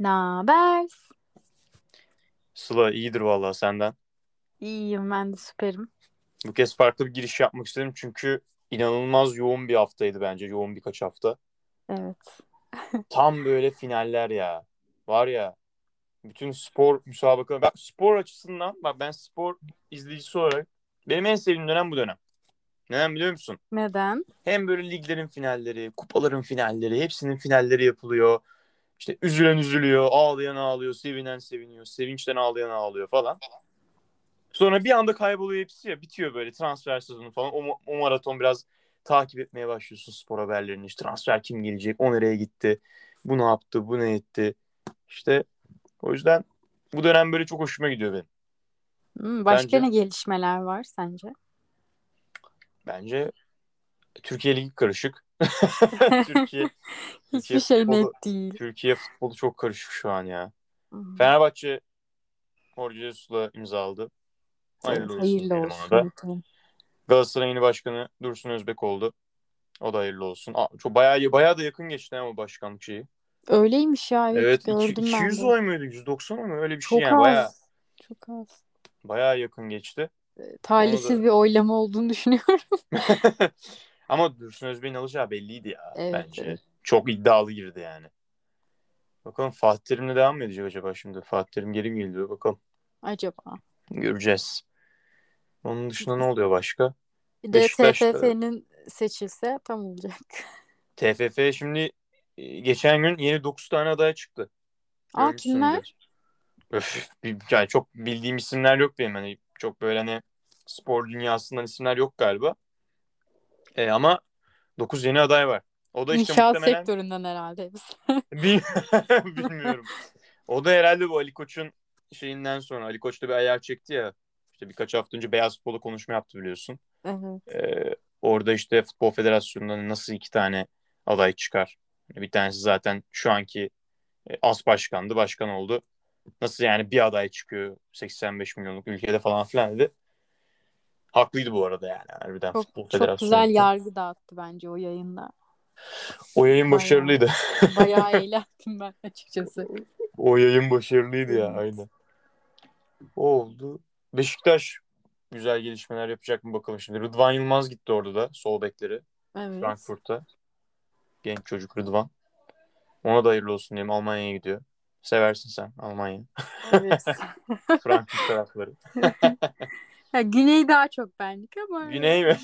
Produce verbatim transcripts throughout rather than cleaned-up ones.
Nabers? Sıla iyidir vallahi senden. İyiyim, ben de süperim. Bu kez farklı bir giriş yapmak istedim çünkü inanılmaz yoğun bir haftaydı bence. Yoğun birkaç hafta. Evet. Tam böyle finaller ya. Var ya. Bütün spor müsabakaları. Ben spor açısından, bak ben spor izleyicisi olarak benim en sevdiğim dönem bu dönem. Neden biliyor musun? Neden? Hem böyle liglerin finalleri, kupaların finalleri, hepsinin finalleri yapılıyor. İşte üzülen üzülüyor, ağlayan ağlıyor, sevinen seviniyor, sevinçten ağlayan ağlıyor falan. Sonra bir anda kayboluyor hepsi ya, bitiyor böyle transfer sezonu falan. O, o maraton biraz takip etmeye başlıyorsun spor haberlerini. İşte transfer kim gelecek, o nereye gitti, bu ne yaptı, bu ne etti. İşte o yüzden bu dönem böyle çok hoşuma gidiyor benim. Hmm, başka bence, ne gelişmeler var sence? Bence Türkiye Ligi karışık. Türkiye Hiçbir şey net değil. Türkiye futbolu çok karışık şu an ya. Hmm. Fenerbahçe Jorge Jesus'la imzaladı. Hayırlı, hayırlı olsun. olsun Galatasaray'ın yeni başkanı Dursun Özbek oldu. O da hayırlı olsun. Aa, çok bayağı bayağı da yakın geçti ama başkanlık şeyi. Öyleymiş ya. Evet, evet gördüm iki, ben de. iki yüz oy muydu? yüz doksan mı? Öyle bir çok şey yani. Az. Bayağı, çok az. Bayağı yakın geçti. Talihsiz da... bir oylama olduğunu düşünüyorum. Ama Dursun Özbek'in alacağı belliydi ya. Evet, bence. Evet. Çok iddialı girdi yani. Bakalım Fatih Terim'le devam mı edecek acaba şimdi? Fatih Terim geri mi geliyor? Bakalım. Acaba. Göreceğiz. Onun dışında ne oluyor başka? Bir de T F F'nin seçilse tam olacak. T F F şimdi geçen gün yeni dokuz tane adaya çıktı. Aa, kimler? Öf, yani çok bildiğim isimler yok benim. Hani çok böyle hani spor dünyasından isimler yok galiba. E, ama dokuz yeni aday var. O da işte İnşaat muhtemelen... sektöründen herhalde biz. Bilmiyorum. O da herhalde bu Ali Koç'un şeyinden sonra. Ali Koç da bir ayar çekti ya. İşte birkaç hafta önce Beyaz Futbol'a konuşma yaptı biliyorsun. Evet. Ee, orada işte Futbol Federasyonu'ndan nasıl iki tane aday çıkar? Bir tanesi zaten şu anki as başkandı, başkan oldu. Nasıl yani bir aday çıkıyor seksen beş milyonluk ülkede falan filan dedi. Haklıydı bu arada yani. Harbiden çok, Futbol Federasyonu. Çok güzel yargı dağıttı bence o yayında. O yayın bayağı, başarılıydı. Bayağı eğlendim ben açıkçası. O yayın başarılıydı ya, aynen. O oldu. Beşiktaş güzel gelişmeler yapacak mı bakalım şimdi. Rıdvan Yılmaz gitti orada da. Sol bekleri. Evet. Frankfurt'ta. Genç çocuk Rıdvan. Ona da hayırlı olsun diyeyim. Almanya'ya gidiyor. Seversin sen Almanya. Evet. Frankfurt tarafları. Ya, güney daha çok benlik ama. Güney mi?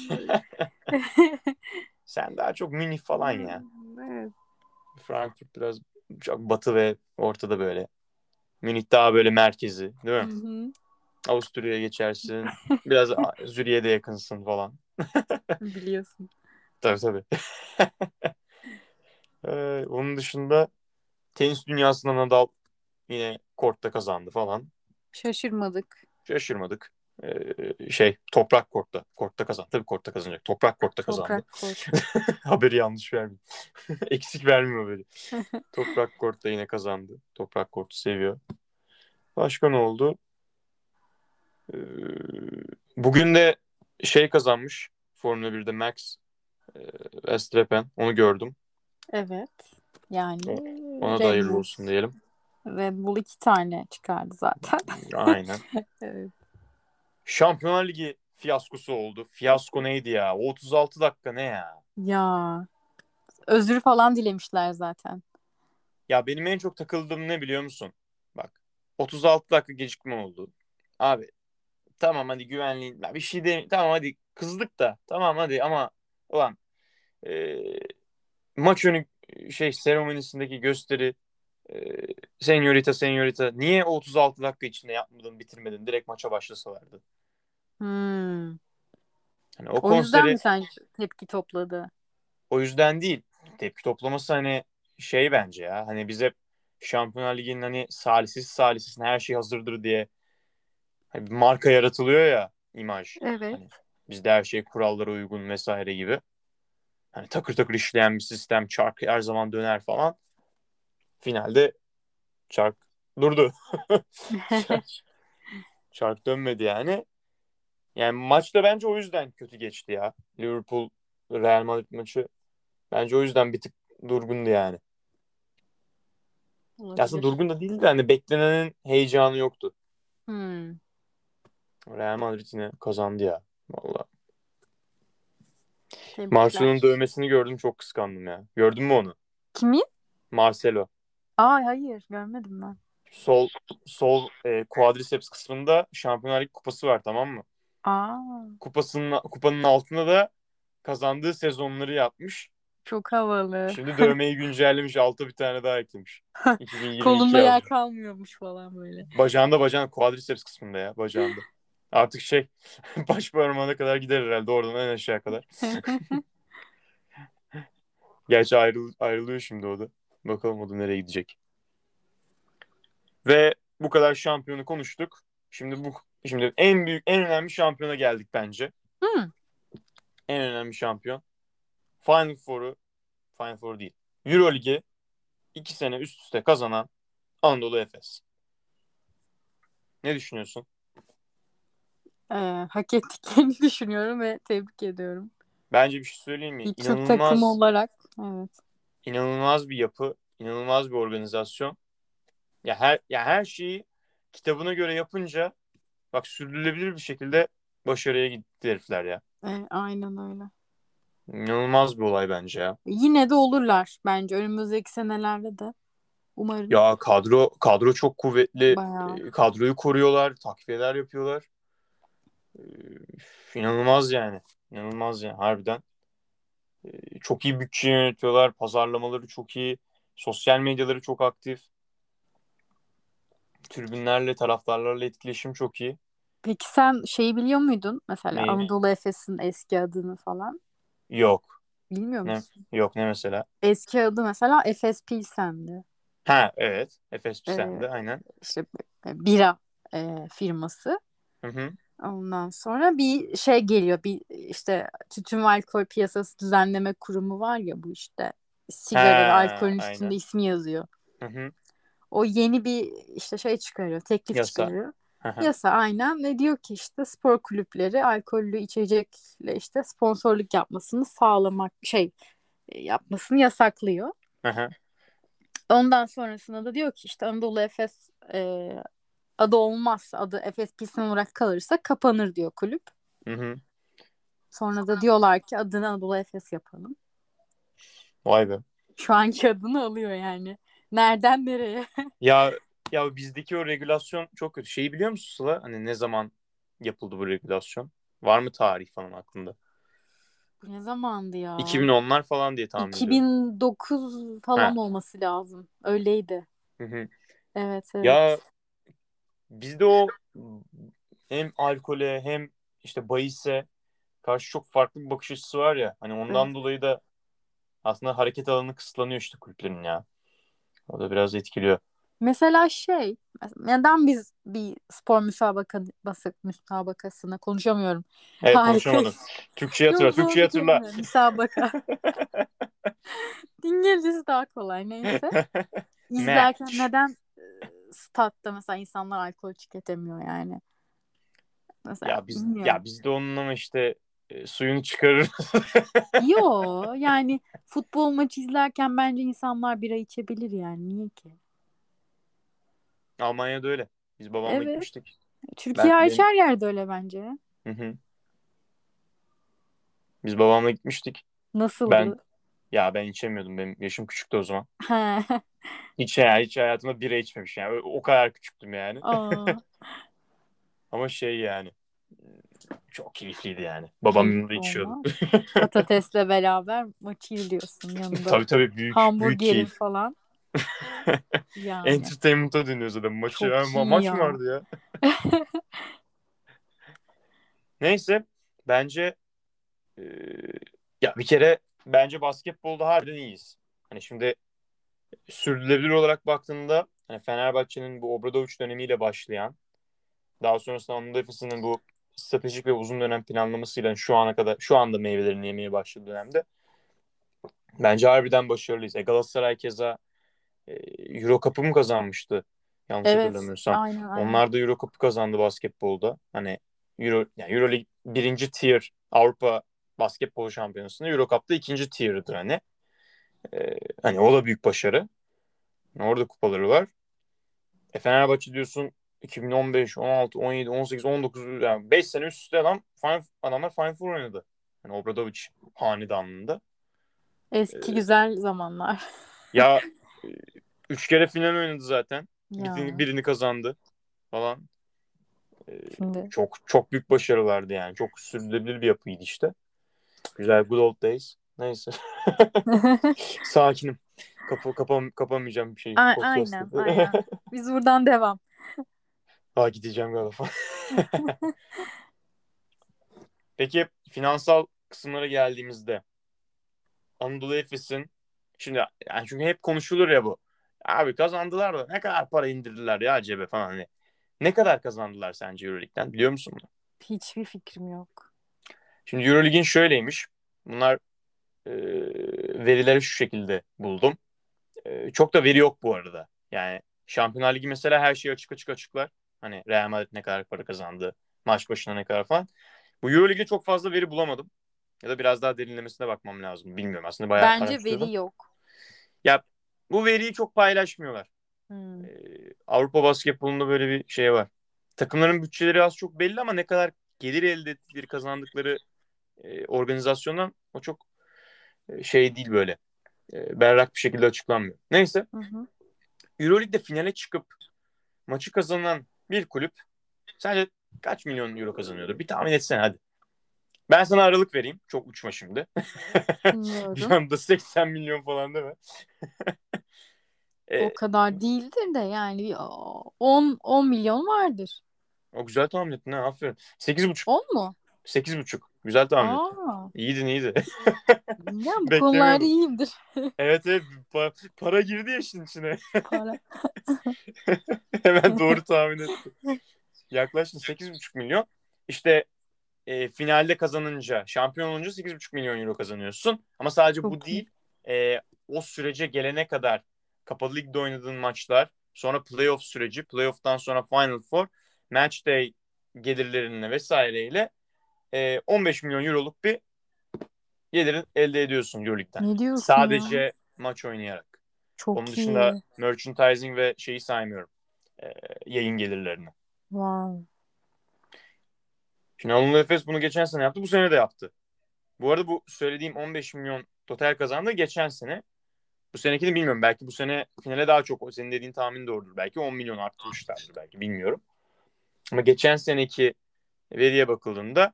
Sen daha çok Münih falan ya. Evet. Frankfurt biraz çok batı ve ortada böyle. Münih daha böyle merkezi değil mi? Hı hı. Avusturya'ya geçersin. Biraz Zürih'e de yakınsın falan. Biliyorsun. Tabii tabii. ee, onun dışında tenis dünyasından Nadal yine kortta kazandı falan. Şaşırmadık. Şaşırmadık. Ee, şey Toprak kortta. Kortta kazandı. Tabii kortta kazanacak. Toprak kortta kazandı. Toprak kort. Haberi yanlış vermiyor. Eksik vermiyor haberi. Toprak kortta yine kazandı. Toprak kortu seviyor. Başka ne oldu? Bugün de şey kazanmış Formula birde Max Verstappen, onu gördüm. Evet. Yani ona Red da hayırlı Bull. Olsun diyelim. Red Bull iki tane çıkardı zaten. Aynen. Evet. Şampiyonlar Ligi fiyaskosu oldu. Fiyasko neydi ya? O otuz altı dakika ne ya? Ya. Özür falan dilemişler zaten. Ya benim en çok takıldığım ne biliyor musun? Bak. otuz altı dakika gecikme oldu. Abi tamam hadi güvenliğin bir şey demiyorum. Tamam hadi kızdık da. Tamam hadi ama ulan e, maç önü şey seremonisindeki gösteri e, senyorita senyorita niye otuz altı dakika içinde yapmadın, bitirmedin? Direkt maça başlasalardı. Hmm. Yani o, o konseri, yüzden mi sen tepki topladı? O yüzden değil. Tepki toplaması hani şey bence ya. Hani biz hep Şampiyonlar Ligi'nin hani salisiz salisiz her şey hazırdır diye bir marka yaratılıyor ya, imaj. Evet. Hani bizde her şey kurallara uygun vesaire gibi. Hani takır takır işleyen bir sistem, çark her zaman döner falan. Finalde çark durdu. çark, çark dönmedi yani. Yani maçta bence o yüzden kötü geçti ya. Liverpool Real Madrid maçı bence o yüzden bir tık durgundu yani. Olabilir. Aslında durgun da değildi de hani beklenenin heyecanı yoktu. Hmm. Real Madrid yine kazandı ya. Vallahi. Marcelo'nun dövmesini gördüm, çok kıskandım ya. Gördün mü onu? Kimin? Marcelo. Aa hayır, görmedim ben. Sol sol e, quadriceps kısmında Şampiyonlar Ligi kupası var, tamam mı? Aa. Kupasının kupanın altına da kazandığı sezonları yapmış. Çok havalı. Şimdi dövmeyi güncellemiş. Alta bir tane daha eklemiş. Kolunda yer kalmıyormuş falan böyle. Bacağında bacağında. Quadriceps kısmında ya. Bacağında. Artık şey baş parmağına kadar gider herhalde. Oradan en aşağıya kadar. Gerçi ayrıl- ayrılıyor şimdi o da. Bakalım o da nereye gidecek. Ve bu kadar şampiyonu konuştuk. Şimdi bu şimdi en büyük, en önemli şampiyona geldik bence. Hmm. En önemli şampiyon. Final Four'u, Final Four değil, Euroleague'i iki sene üst üste kazanan Anadolu Efes. Ne düşünüyorsun? Ee, hak ettiklerini düşünüyorum ve tebrik ediyorum. Bence bir şey söyleyeyim mi? İnanılmaz, Türk takımı olarak, evet. İnanılmaz bir yapı, inanılmaz bir organizasyon. Ya her ya her şeyi kitabına göre yapınca bak sürdürülebilir bir şekilde başarıya gitti herifler ya. E, aynen öyle. İnanılmaz bir olay bence ya. Yine de olurlar bence önümüzdeki senelerde de. Umarım. Ya kadro kadro çok kuvvetli. Bayağı. Kadroyu koruyorlar, takviyeler yapıyorlar. Ee, inanılmaz yani. İnanılmaz yani harbiden. Ee, çok iyi bütçe yönetiyorlar, pazarlamaları çok iyi, sosyal medyaları çok aktif. Tribünlerle, taraftarlarla etkileşim çok iyi. Peki sen şeyi biliyor muydun? Mesela Neydi? Anadolu Efes'in eski adını falan. Yok. Bilmiyor musun? Ne, yok ne mesela? Eski adı mesela Efes Pilsen'di. Ha evet. Efes Pilsen'di ee, aynen. İşte bira e, firması. Hı hı. Ondan sonra bir şey geliyor. Bir işte Tütün ve Alkol Piyasası Düzenleme Kurumu var ya, bu işte sigara ve alkolün aynen. üstünde ismi yazıyor. Hı hı. O yeni bir işte şey çıkarıyor. Teklif Yasa. çıkarıyor. Aha. Yasa aynen ve diyor ki işte spor kulüpleri alkollü içecekle işte sponsorluk yapmasını sağlamak şey yapmasını yasaklıyor. Aha. Ondan sonrasında da diyor ki işte Anadolu Efes e, adı olmazsa, adı Efes Pilsen olarak kalırsa kapanır diyor kulüp. Hı hı. Sonra da diyorlar ki adını Anadolu Efes yapalım. Vay be. Şu anki adını alıyor yani. Nereden nereye? Ya Ya bizdeki o regülasyon çok kötü. Şeyi biliyor musun Sıla? Hani ne zaman yapıldı bu regülasyon? Var mı tarih falan aklında? Ne zamandı ya? iki bin onlar falan diye tahmin ediyorum. iki bin dokuz falan ha. olması lazım. Öyleydi. Hı hı. Evet evet. Ya bizde o hem alkole hem işte bahise karşı çok farklı bir bakış açısı var ya. Hani ondan evet. dolayı da aslında hareket alanı kısıtlanıyor işte kulüplerin ya. O da biraz etkiliyor. Mesela şey, neden biz bir spor müsabakası, müsabakasını konuşamıyorum. Evet Harika. konuşamadım. Türkçe hatırla, Türkçe hatırla. Müsabaka. İngilizcesi daha kolay neyse. İzlerken Match. Neden statta mesela insanlar alkol tüketemiyor yani? Mesela, ya, biz, ya biz de onunla işte e, suyunu çıkarırız. Yo yani futbol maçı izlerken bence insanlar bira içebilir yani, niye ki? Almanya'da öyle. Biz babamla evet. gitmiştik. Türkiye hariç her yerde öyle bence. Hı hı. Biz babamla gitmiştik. Nasıldı? Ben, ya ben içemiyordum. Benim yaşım küçüktü o zaman. hiç, yani, hiç hayatımda bira içmemiş. Yani. O kadar küçüktüm yani. Ama şey yani çok keyifliydi yani. Babamın da içiyordu. Patatesle beraber maçı yiyorsun yanında. Tabii tabii. Büyük, hamburgerin büyük falan. yani. Entertainment'a dönüyoruz adam maçı ya. Ma- maç ya. vardı ya. Neyse bence e, ya bir kere bence basketbolda harbiden iyiyiz. Hani şimdi sürdürülebilir olarak baktığında hani Fenerbahçe'nin bu Obradovic dönemiyle başlayan, daha sonrasında Anadolu Efes'in bu stratejik ve uzun dönem planlamasıyla şu ana kadar şu anda meyvelerini yemeye başladığı dönemde bence harbiden başarılıyız. E, Galatasaray keza Euro Cup'ı mı kazanmıştı? Yanlış evet, hatırlamıyorsam. Aynen, aynen. Onlar da Euro Cup'ı kazandı basketbolda. Hani Euro yani Euroleague birinci tier Avrupa basketbol şampiyonasında, Euro Cup'ta ikinci tier'dir hani. Ee, hani o da büyük başarı. Orada kupaları var. E Fenerbahçe diyorsun iki bin on beş, on altı, on yedi, on sekiz, on dokuz yani beş sene üst üste adam final, adamlar Final Four oynadı. Yani Obradovic hanedanlığında. Eski ee, güzel zamanlar. Ya üç kere final oynadı zaten. Birini, birini kazandı falan. Şimdi. Çok çok büyük başarılardı yani. Çok sürdürülebilir bir yapıydı işte. Güzel good old days. Neyse. Sakinim. Kapa, kapa, kapamayacağım bir şey. A- aynen, aynen. Biz buradan devam. Aa, gideceğim galiba. Peki finansal kısımlara geldiğimizde Anadolu Efes'in şimdi yani çünkü hep konuşulur ya bu. Abi kazandılar da ne kadar para indirdiler ya cebe falan hani. Ne kadar kazandılar sence Euroleague'den? Biliyor musun bunu? Hiçbir fikrim yok. Şimdi Euroleague'in şöyleymiş. Bunlar e, verileri şu şekilde buldum. E, çok da veri yok bu arada. Yani Şampiyonlar Ligi mesela her şeyi açık açık açıklar. Hani Real Madrid ne kadar para kazandı, maç başına ne kadar falan. Bu Euroleague'de çok fazla veri bulamadım. Ya da biraz daha derinlemesine bakmam lazım. Bilmiyorum aslında bayağı bence veri tutuyordum. Yok. Ya bu veriyi çok paylaşmıyorlar. Hmm. Ee, Avrupa basketbolunda böyle bir şey var. Takımların bütçeleri az çok belli ama ne kadar gelir elde ettikleri, kazandıkları e, organizasyondan o çok e, şey değil böyle. E, berrak bir şekilde açıklanmıyor. Neyse. Hı hı. Euroleague'de finale çıkıp maçı kazanan bir kulüp sadece kaç milyon euro kazanıyordur? Bir tahmin etsene hadi. Ben sana aralık vereyim. Çok uçma şimdi. Bir anda seksen milyon falan değil mi? O kadar değildir de yani on milyon vardır. O güzel tahmin ettin ha, aferin. sekiz buçuk on mu? sekiz buçuk Güzel tahmin ettin. Aa. İyiydin iyiydi. Ya bu konularda iyiyimdir. Evet evet pa- para girdi ya işin içine. Para. Hemen doğru tahmin ettin. Yaklaştın sekiz buçuk milyon. İşte e, finalde kazanınca, şampiyon olunca sekiz buçuk milyon euro kazanıyorsun. Ama sadece çok bu iyi değil. E, o sürece gelene kadar kapalı ligde oynadığın maçlar, sonra playoff süreci, playoff'tan sonra Final Four, match day gelirlerinle vesaireyle e, on beş milyon euroluk bir gelirin elde ediyorsun Euroleague'den. Ne diyorsun sadece ya? Maç oynayarak. Çok onun iyi. Dışında merchandising ve şeyi saymıyorum. E, yayın gelirlerini. Wow. Şimdi Anadolu Efes bunu geçen sene yaptı. Bu sene de yaptı. Bu arada bu söylediğim on beş milyon total kazandı geçen sene. Bu senekini bilmiyorum. Belki bu sene finale daha çok. Senin dediğin tahmin doğrudur. Belki on milyon arttırmışlardır belki. Bilmiyorum. Ama geçen seneki veriye bakıldığında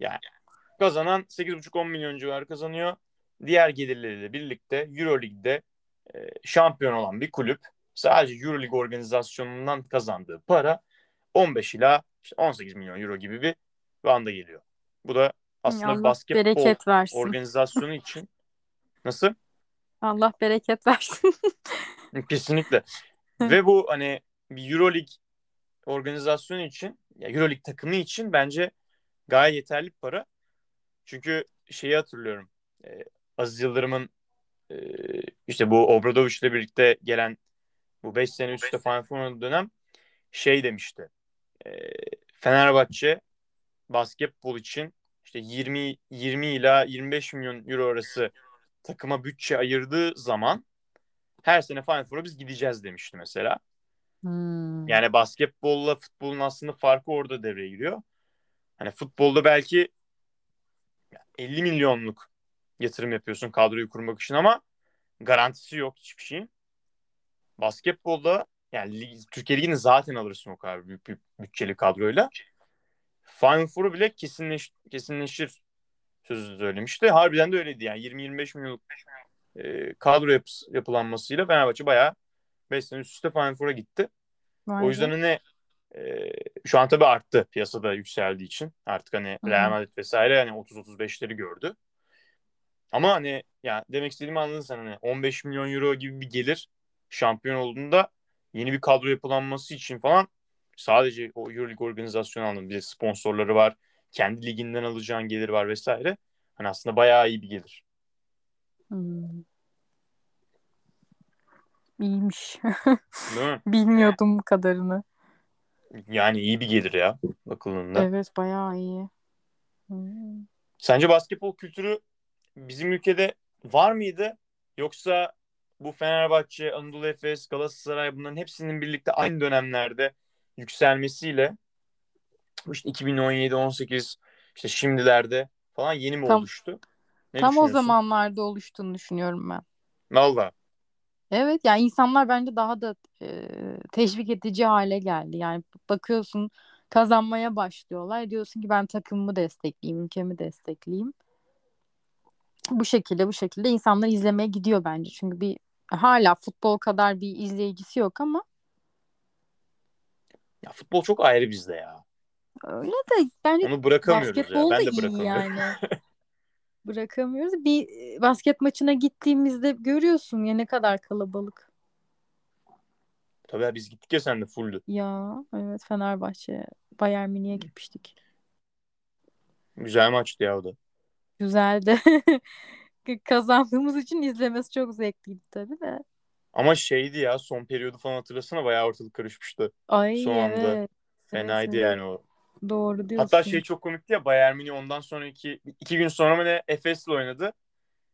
yani kazanan sekiz buçuk on milyon civarı kazanıyor. Diğer gelirleriyle birlikte Euroleague'de e, şampiyon olan bir kulüp sadece Euroleague organizasyonundan kazandığı para on beş ila on sekiz milyon euro gibi bir banda geliyor. Bu da aslında Allah basketbol organizasyonu için nasıl? Allah bereket versin. Kesinlikle. Ve bu hani bir Euroleague organizasyonu için, ya Euroleague takımı için bence gayet yeterli para. Çünkü şeyi hatırlıyorum. E, Aziz Yıldırım'ın e, işte bu Obradovic'le birlikte gelen bu beş sene üstte Final Four'un dönem şey demişti. E, Fenerbahçe basketbol için işte yirmi ila yirmi beş milyon euro arası takıma bütçe ayırdığı zaman her sene Final Four'a biz gideceğiz demişti mesela. Hmm. Yani basketbolla futbolun aslında farkı orada devreye giriyor. Hani futbolda belki elli milyonluk yatırım yapıyorsun kadroyu kurmak için ama garantisi yok hiçbir şeyin. Basketbolda yani lig, Türkiye Ligi'ni zaten alırsın o kadar büyük bir bütçeli kadroyla. Final Four'u bile kesinleş, kesinleşir sözü söylemişti. Harbiden de öyleydi. Yani yirmi yirmi beş milyonluk e, kadro yapısı, yapılanmasıyla Fenerbahçe bayağı beş sene üst üste Final Four'a gitti. Aynen. O yüzden hani e, şu an tabii arttı piyasada yükseldiği için. Artık hani Real Madrid vesaire hani otuz otuz beşleri gördü. Ama hani yani demek istediğimi anladın sen hani on beş milyon euro gibi bir gelir şampiyon olduğunda yeni bir kadro yapılanması için falan sadece o EuroLeague organizasyonu alın. Bir de sponsorları var. Kendi liginden alacağın gelir var vesaire. Hani aslında bayağı iyi bir gelir. Hmm. İyiymiş. Bilmiyordum bu kadarını. Yani iyi bir gelir ya bakıldığında. Evet bayağı iyi. Hmm. Sence basketbol kültürü bizim ülkede var mıydı? Yoksa bu Fenerbahçe, Anadolu Efes, Galatasaray, bunların hepsinin birlikte aynı dönemlerde yükselmesiyle işte iki bin on yedi on sekiz işte şimdilerde falan yeni mi tam, oluştu? Ne tam o zamanlarda oluştuğunu düşünüyorum ben. Vallahi. Evet, yani insanlar bence daha da e, teşvik edici hale geldi. Yani bakıyorsun kazanmaya başlıyorlar. Diyorsun ki ben takımımı destekleyeyim, ülkemi destekleyeyim. Bu şekilde bu şekilde insanlar izlemeye gidiyor bence. Çünkü bir hala futbol kadar bir izleyicisi yok ama. Ya futbol çok ayrı bizde ya. Öyle de bence onu bırakamıyoruz basketbol ya. Ben de bırakamıyorum. Yani. Bırakamıyoruz. Bir basket maçına gittiğimizde görüyorsun ya ne kadar kalabalık. Tabii ya, biz gittik ya sen de fulldü. Ya evet, Fenerbahçe Bayern Münih'e gitmiştik. Güzel maçtı ya o da. Güzeldi. Kazandığımız için izlemesi çok zevkliydi tabii de. Ama şeydi ya, son periyodu falan hatırlasana, bayağı ortalık karışmıştı. Ay son evet. Anda. Fenaydı evet, yani o. Doğru diyorsun. Hatta şey çok komikti ya, Bayern Münih ondan sonraki iki gün sonra mı ne Efes'le oynadı.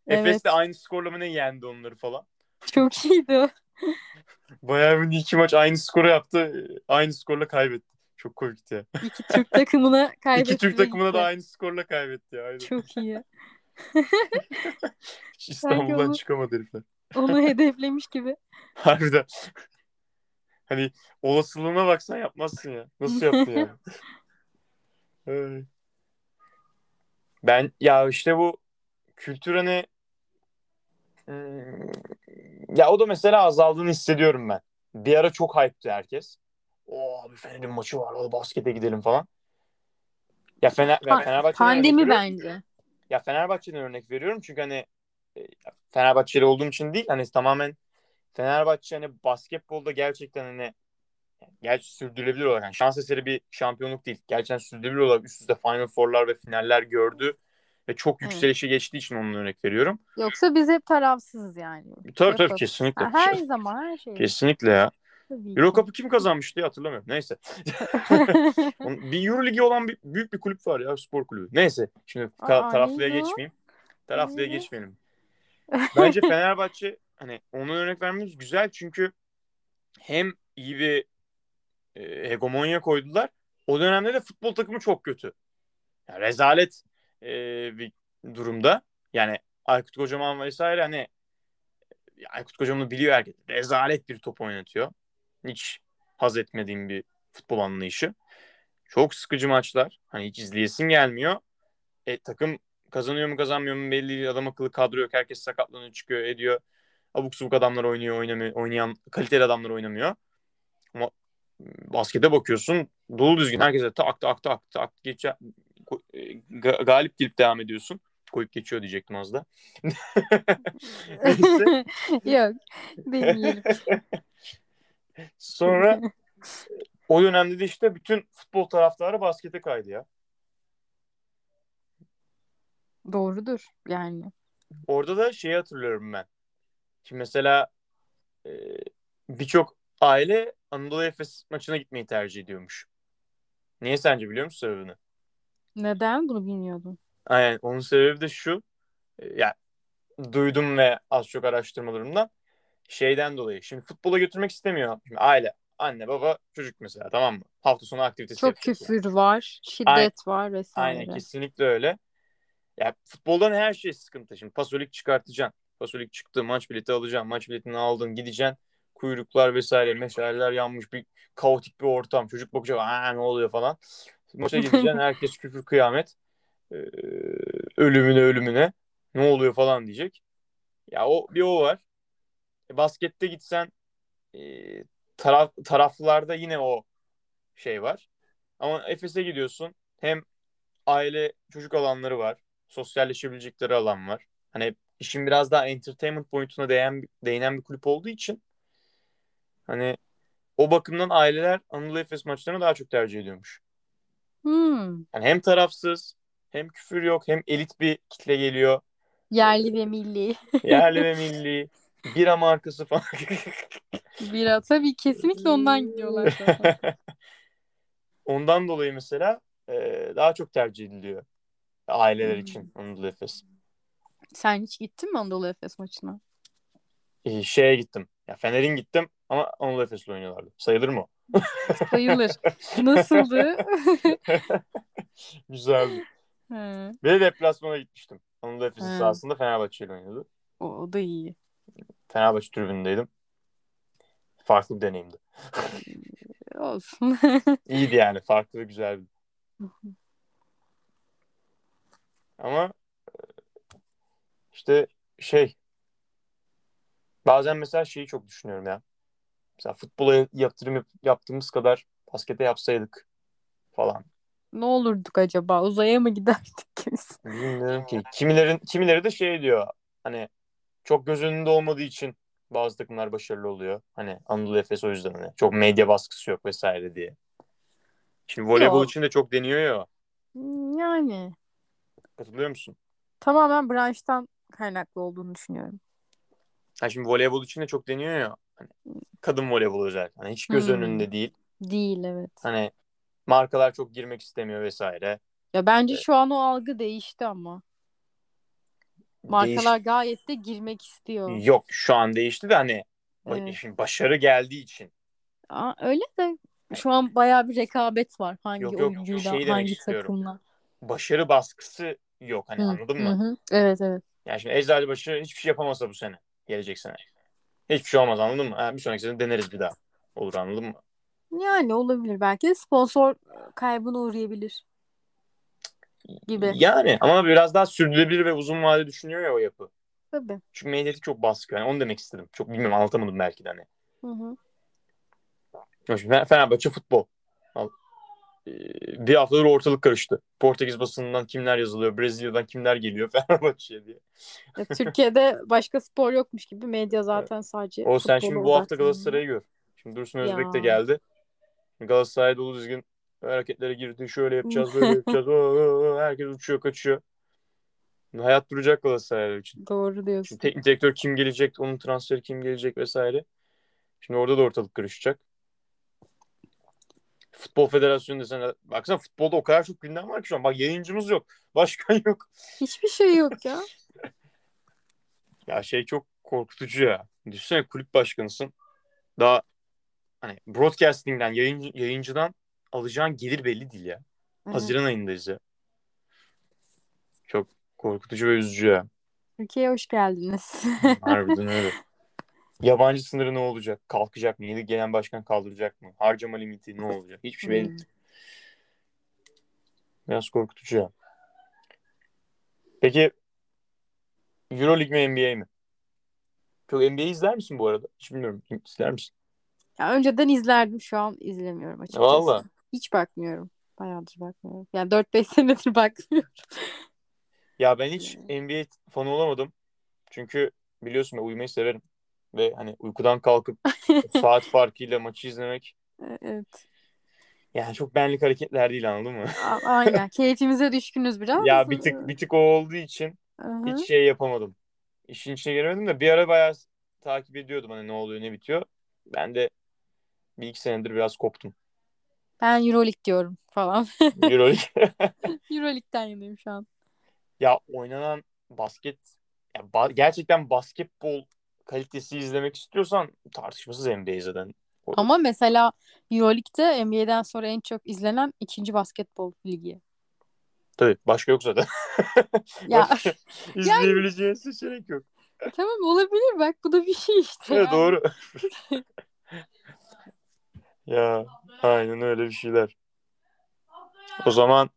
Evet. Efes'le aynı skorla mı ne yendi onları falan. Çok iyiydi o. Bayern Münih iki maç aynı skoru yaptı. Aynı skorla kaybetti. Çok komikti ya. İki Türk takımına kaybetti. İki Türk takımına gitti. Da aynı skorla kaybetti. Aynen. Çok iyi. İstanbul'dan onu, çıkamadı herifler. Onu hedeflemiş gibi. Harbiden. Hani olasılığına baksan yapmazsın ya. Nasıl yaptın ya? Yani? Ben ya işte bu kültür hani ya o da mesela azaldığını hissediyorum ben. Bir ara çok hype'tı herkes. Oo abi Fener'in maçı var. O baskete gidelim falan. Ya Fener pa- Fenerbahçe pandemi bence. Ya Fenerbahçe'den örnek veriyorum çünkü hani Fenerbahçeli olduğum için değil, hani tamamen Fenerbahçe hani basketbolda gerçekten hani gerçi sürdürülebilir olarak yani şans eseri bir şampiyonluk değil. Gerçekten sürdürülebilir olarak üst üste Final Four'lar ve finaller gördü ve çok yükselişe evet. geçtiği için onun örnek veriyorum. Yoksa biz hep tarafsızız yani. Tabii Euro tabii Cup. Kesinlikle. Her zaman her şey. Kesinlikle ya. Euro Cup'ı kim kazanmıştı ya, hatırlamıyorum. Neyse. Bir Euroleague olan bir, büyük bir kulüp var ya, spor kulübü. Neyse şimdi ta- taraflıya geçmeyeyim. Taraflıya geçmeyelim. Bence Fenerbahçe hani ona örnek vermemiz güzel çünkü hem iyi bir e, hegemonya koydular. O dönemde de futbol takımı çok kötü. Yani rezalet e, bir durumda. Yani Aykut Kocaman vesaire hani Aykut Kocaman'ı biliyor herkes. Rezalet bir top oynatıyor. Hiç haz etmediğim bir futbol anlayışı. Çok sıkıcı maçlar. Hani hiç izleyesim gelmiyor. E, takım kazanıyor mu kazanmıyor mu belli değil. Adam akıllı kadro yok. Herkes sakatlanıyor, çıkıyor, ediyor. Abuk subuk adamlar oynuyor, oynamıyor. Oynayan kaliteli adamlar oynamıyor. Ama baskete bakıyorsun. Dolu düzgün herkese tak tak tak tak geçer. Galip gelip devam ediyorsun. Koyup geçiyor diyecektim az da. Yok. Demeyelim. Sonra o dönemde de işte bütün futbol taraftarı baskete kaydı ya. Doğrudur yani. Orada da şeyi hatırlıyorum ben. Şimdi mesela e, birçok aile Anadolu Efes maçına gitmeyi tercih ediyormuş. Niye sence, biliyor musun sebebini? Neden? Bunu bilmiyordum. Aynen. Onun sebebi de şu. E, yani duydum ve az çok araştırmalarımdan şeyden dolayı. Şimdi futbola götürmek istemiyor. Şimdi aile. Anne, baba, çocuk mesela, tamam mı? Hafta sonu aktivitesi. Çok küfür yani. Var. Şiddet aynen. Var vesaire. Aynen. Kesinlikle öyle. Ya futboldan her şey sıkıntı. Şimdi pasolik çıkartacaksın. Pasolik çıktı, maç bileti alacaksın, maç biletini aldın, gideceksin. Kuyruklar vesaire, meşaleler yanmış, bir kaotik bir ortam. Çocuk bakacak, aa ne oluyor falan. Maça gideceksin, herkes küfür kıyamet. Ee, ölümüne ölümüne. Ne oluyor falan diyecek. Ya o bir o var. E, baskette gitsen e, taraf, taraflarda yine o şey var. Ama Efes'e gidiyorsun. Hem aile çocuk alanları var. Sosyalleşebilecekleri alan var. Hani İşin biraz daha entertainment boyutuna değinen, değinen bir kulüp olduğu için hani o bakımdan aileler Anadolu Efes maçlarını daha çok tercih ediyormuş. Hmm. Yani hem tarafsız, hem küfür yok, hem elit bir kitle geliyor. Yerli ve milli. Yerli ve milli. Bira markası falan. Bira tabii kesinlikle ondan gidiyorlar. Ondan dolayı mesela daha çok tercih ediliyor aileler hmm. için Anadolu Efes. Sen hiç gittin mi Anadolu Efes maçına? şeye gittim. Ya Fener'in gittim ama Anadolu Efes'le oynuyorlardı. Sayılır mı? Sayılır. Nasıldı? Güzeldi. He. Ve deplasmana gitmiştim. Anadolu Efes'in sahasında Fenerbahçe ile oynuyordu. O, o da iyi. Fenerbahçe tribünündeydim. Farklı bir deneyimdi. Olsun. İyiydi yani. Farklı ve güzeldi. Ama işte şey, bazen mesela şeyi çok düşünüyorum ya. Mesela futbola yatırım yap- yaptığımız kadar baskete yapsaydık falan. Ne olurduk acaba? Uzaya mı giderdik biz? Bilmiyorum ki. Kimilerin, kimileri de şey diyor. Hani çok göz önünde olmadığı için bazı takımlar başarılı oluyor. Hani Anadolu Efes o yüzden hani çok medya baskısı yok vesaire diye. Şimdi voleybol yok için de çok deniyor ya. Yani. Katılıyor musun? Tamamen branştan kaynaklı olduğunu düşünüyorum. Ha şimdi voleybol için de çok deniyor ya. Hani kadın voleybolu özellikle. Hani hiç göz hmm. önünde değil. Değil, evet. Hani markalar çok girmek istemiyor vesaire. Ya bence ee, şu an o algı değişti ama. Markalar değiş... gayet de girmek istiyor. Yok, şu an değişti de hani evet. Şimdi başarı geldiği için. Aa, öyle de şu an bayağı bir rekabet var. Hangi yok, yok, oyuncuyla, şey hangi takımla. Başarı baskısı yok. Hani hı, anladın mı? Hı, evet evet. Yani şimdi Eczacıbaşı hiçbir şey yapamasa bu sene. Gelecek sene. Hiçbir şey olmaz, anladın mı? Ha, bir sonraki sene deneriz bir daha. Olur, anladın mı? Yani olabilir. Belki sponsor kaybına uğrayabilir. Gibi. Yani ama biraz daha sürdürülebilir ve uzun vadeli düşünüyor ya o yapı. Tabii. Çünkü medyatik çok baskı. Yani onu demek istedim. Çok bilmiyorum, anlatamadım belki de hani. Hı hı. Şimdi Fenerbahçe futbol. Bir haftadır ortalık karıştı. Portekiz basınından kimler yazılıyor, Brezilya'dan kimler geliyor Fenerbahçe'ye diye. Ya, Türkiye'de başka spor yokmuş gibi medya zaten sadece. O sen şimdi bu hafta Galatasaray'ı gör. Şimdi Dursun Özbek ya. de geldi. Galatasaray dolu düzgün hareketlere girdi. Şöyle yapacağız, böyle yapacağız. Oo, herkes uçuyor, kaçıyor. Hayat duracak Galatasaraylar için. Doğru diyorsun. Şimdi teknik direktör kim gelecek, onun transferi kim gelecek vesaire. Şimdi orada da ortalık karışacak. Futbol Federasyonu desene. Baksana futbolda o kadar çok gündem var ki şu an. Bak yayıncımız yok. Başkan yok. Hiçbir şey yok ya. Ya şey çok korkutucu ya. Düşünsene kulüp başkanısın. Daha hani broadcasting'den, yayıncı, yayıncıdan alacağın gelir belli değil ya. Evet. Haziran ayındayız ya. Çok korkutucu ve üzücü ya. Türkiye'ye hoş geldiniz. Harbiden öyle. Yabancı sınırı ne olacak? Kalkacak mı? Yeni gelen başkan kaldıracak mı? Harcama limiti ne olacak? Hiçbir şey belli. Hmm. Biraz korkutucu ya. Peki Euroleague mi N B A mi? Çok N B A'yi izler misin bu arada? Hiç bilmiyorum. İzler misin? Ya önceden izlerdim. Şu an izlemiyorum açıkçası. Valla. Hiç bakmıyorum. Bayağıdır bakmıyorum. Yani dört beş senedir bakmıyorum. Ya ben hiç N B A fanı olamadım. Çünkü biliyorsun ben uyumayı severim. Ve hani uykudan kalkıp saat farkıyla maçı izlemek. Evet. Yani çok benlik hareketler değil, anladın mı? A- aynen. Keyfimize düşkünüz biraz. Ya bir tık, bir tık o olduğu için uh-huh. hiç şey yapamadım. İşin içine giremedim de bir ara bayağı takip ediyordum hani ne oluyor ne bitiyor. Ben de bir iki senedir biraz koptum. Ben Euroleague diyorum falan. Euroleague. Euroleague'den yanayım şu an. Ya oynanan basket, ya ba- gerçekten basketbol kalitesi izlemek istiyorsan tartışmasız N B A zaten. Ama mesela Euroleague'de N B A'den sonra en çok izlenen ikinci basketbol ligi. Tabii. Başka yok zaten. Ya, İzleyebileceğin yani, seçenek yok. Tamam, olabilir. Bak bu da bir şey işte. Evet, yani. Doğru. Ya aynen öyle bir şeyler. O zaman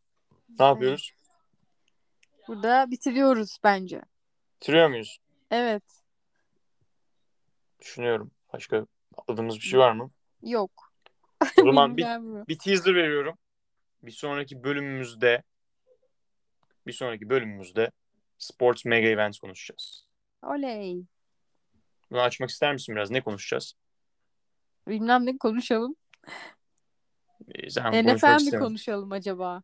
ne yapıyoruz? Burada bitiriyoruz bence. Bitiriyor muyuz? Evet. Düşünüyorum. Başka atladığımız bir şey var mı? Yok. O zaman bir, bir teaser veriyorum. Bir sonraki bölümümüzde bir sonraki bölümümüzde Sports Mega Events konuşacağız. Oley. Bunu açmak ister misin biraz? Ne konuşacağız? Bilmem ne konuşalım. Ee, N F L mi konuşalım acaba?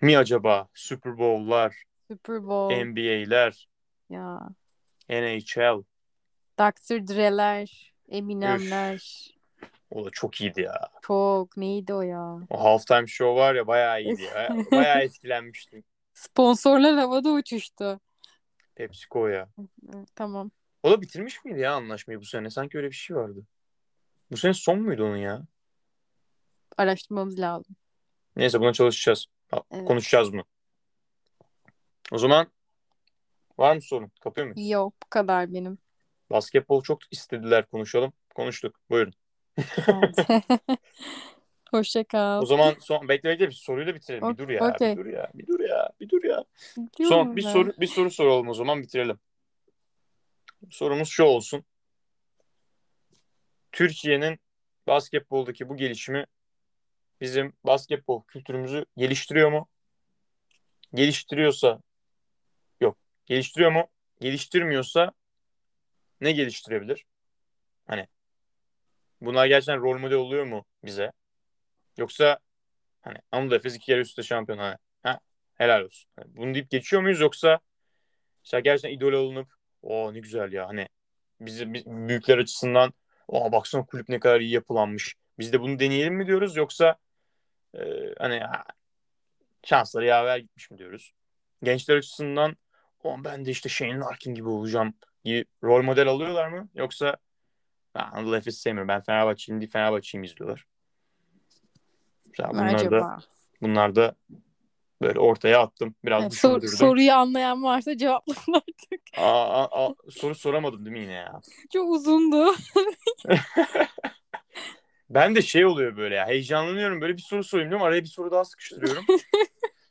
Mi acaba? Super Bowl'lar. Super Bowl. N B A'ler. Ya. N H L. Doktor Dre'ler, Eminem'ler. O da çok iyiydi ya. Çok. Neydi o ya? O halftime show var ya, bayağı iyiydi ya. Bayağı etkilenmiştim. Sponsorlar havada uçuştu. PepsiCo ya. Tamam. O da bitirmiş miydi ya anlaşmayı bu sene? Sanki öyle bir şey vardı. Bu sene son muydu onun ya? Araştırmamız lazım. Neyse buna çalışacağız. Evet. Konuşacağız bunu. O zaman var mı sorun? Kapıyor muyum? Yok, bu kadar benim. Basketbol çok istediler konuşalım. Konuştuk. Buyurun. Evet. Hoşça kal. O zaman son bekle bekle bir soruyla bitirelim. Okay. Bir dur ya, okay. bir dur ya, bir dur ya, bir dur ya. Diyorum son ben. bir soru bir soru soralım o zaman bitirelim. Sorumuz şu olsun. Türkiye'nin basketboldaki bu gelişimi bizim basketbol kültürümüzü geliştiriyor mu? Geliştiriyorsa yok. Geliştiriyor mu? Geliştirmiyorsa ne geliştirebilir? Hani bunlar gerçekten rol model oluyor mu bize? Yoksa hani Anadolu Efes iki kere üst üste şampiyon ha, ha helal olsun. Yani bunu deyip geçiyor muyuz yoksa işte gerçekten idol olunup o ne güzel ya hani bizi biz, büyükler açısından o baksana kulüp ne kadar iyi yapılanmış. Biz de bunu deneyelim mi diyoruz yoksa e, hani ha, şansları yaver gitmiş mi diyoruz? Gençler açısından o ben de işte Shane Larkin gibi olacağım gibi rol model alıyorlar mı yoksa Anadolu Efes'i sevmiyorum. Ben Fenerbahçe'yim diye Fenerbahçe'yim izliyorlar. Bunlar da, bunlar da böyle ortaya attım. Biraz evet, sor, soruyu anlayan varsa cevaplasın artık. Aa, a, a, soru soramadım değil mi yine ya? Çok uzundu. Ben de şey oluyor böyle ya. Heyecanlanıyorum. Böyle bir soru sorayım diyorum. Araya bir soru daha sıkıştırıyorum.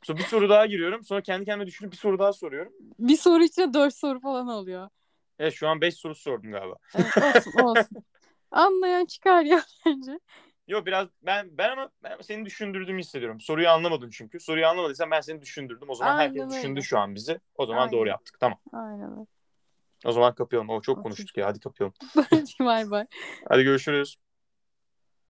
Sonra bir soru daha giriyorum. Sonra kendi kendime düşünüp bir soru daha soruyorum. Bir soru içinde dört soru falan oluyor. Evet şu an beş soru sordum galiba. Evet, olsun olsun. Anlayan çıkar ya bence. Yok biraz ben ben ama ben seni düşündürdüğümü hissediyorum. Soruyu anlamadın çünkü. Soruyu anlamadıysan ben seni düşündürdüm. O zaman aynen herkes düşündü öyle. Şu an bizi. O zaman aynen. Doğru yaptık. Tamam. Aynen. O zaman kapayalım. O çok konuştuk ya. Hadi kapayalım. Bay bay. Hadi görüşürüz.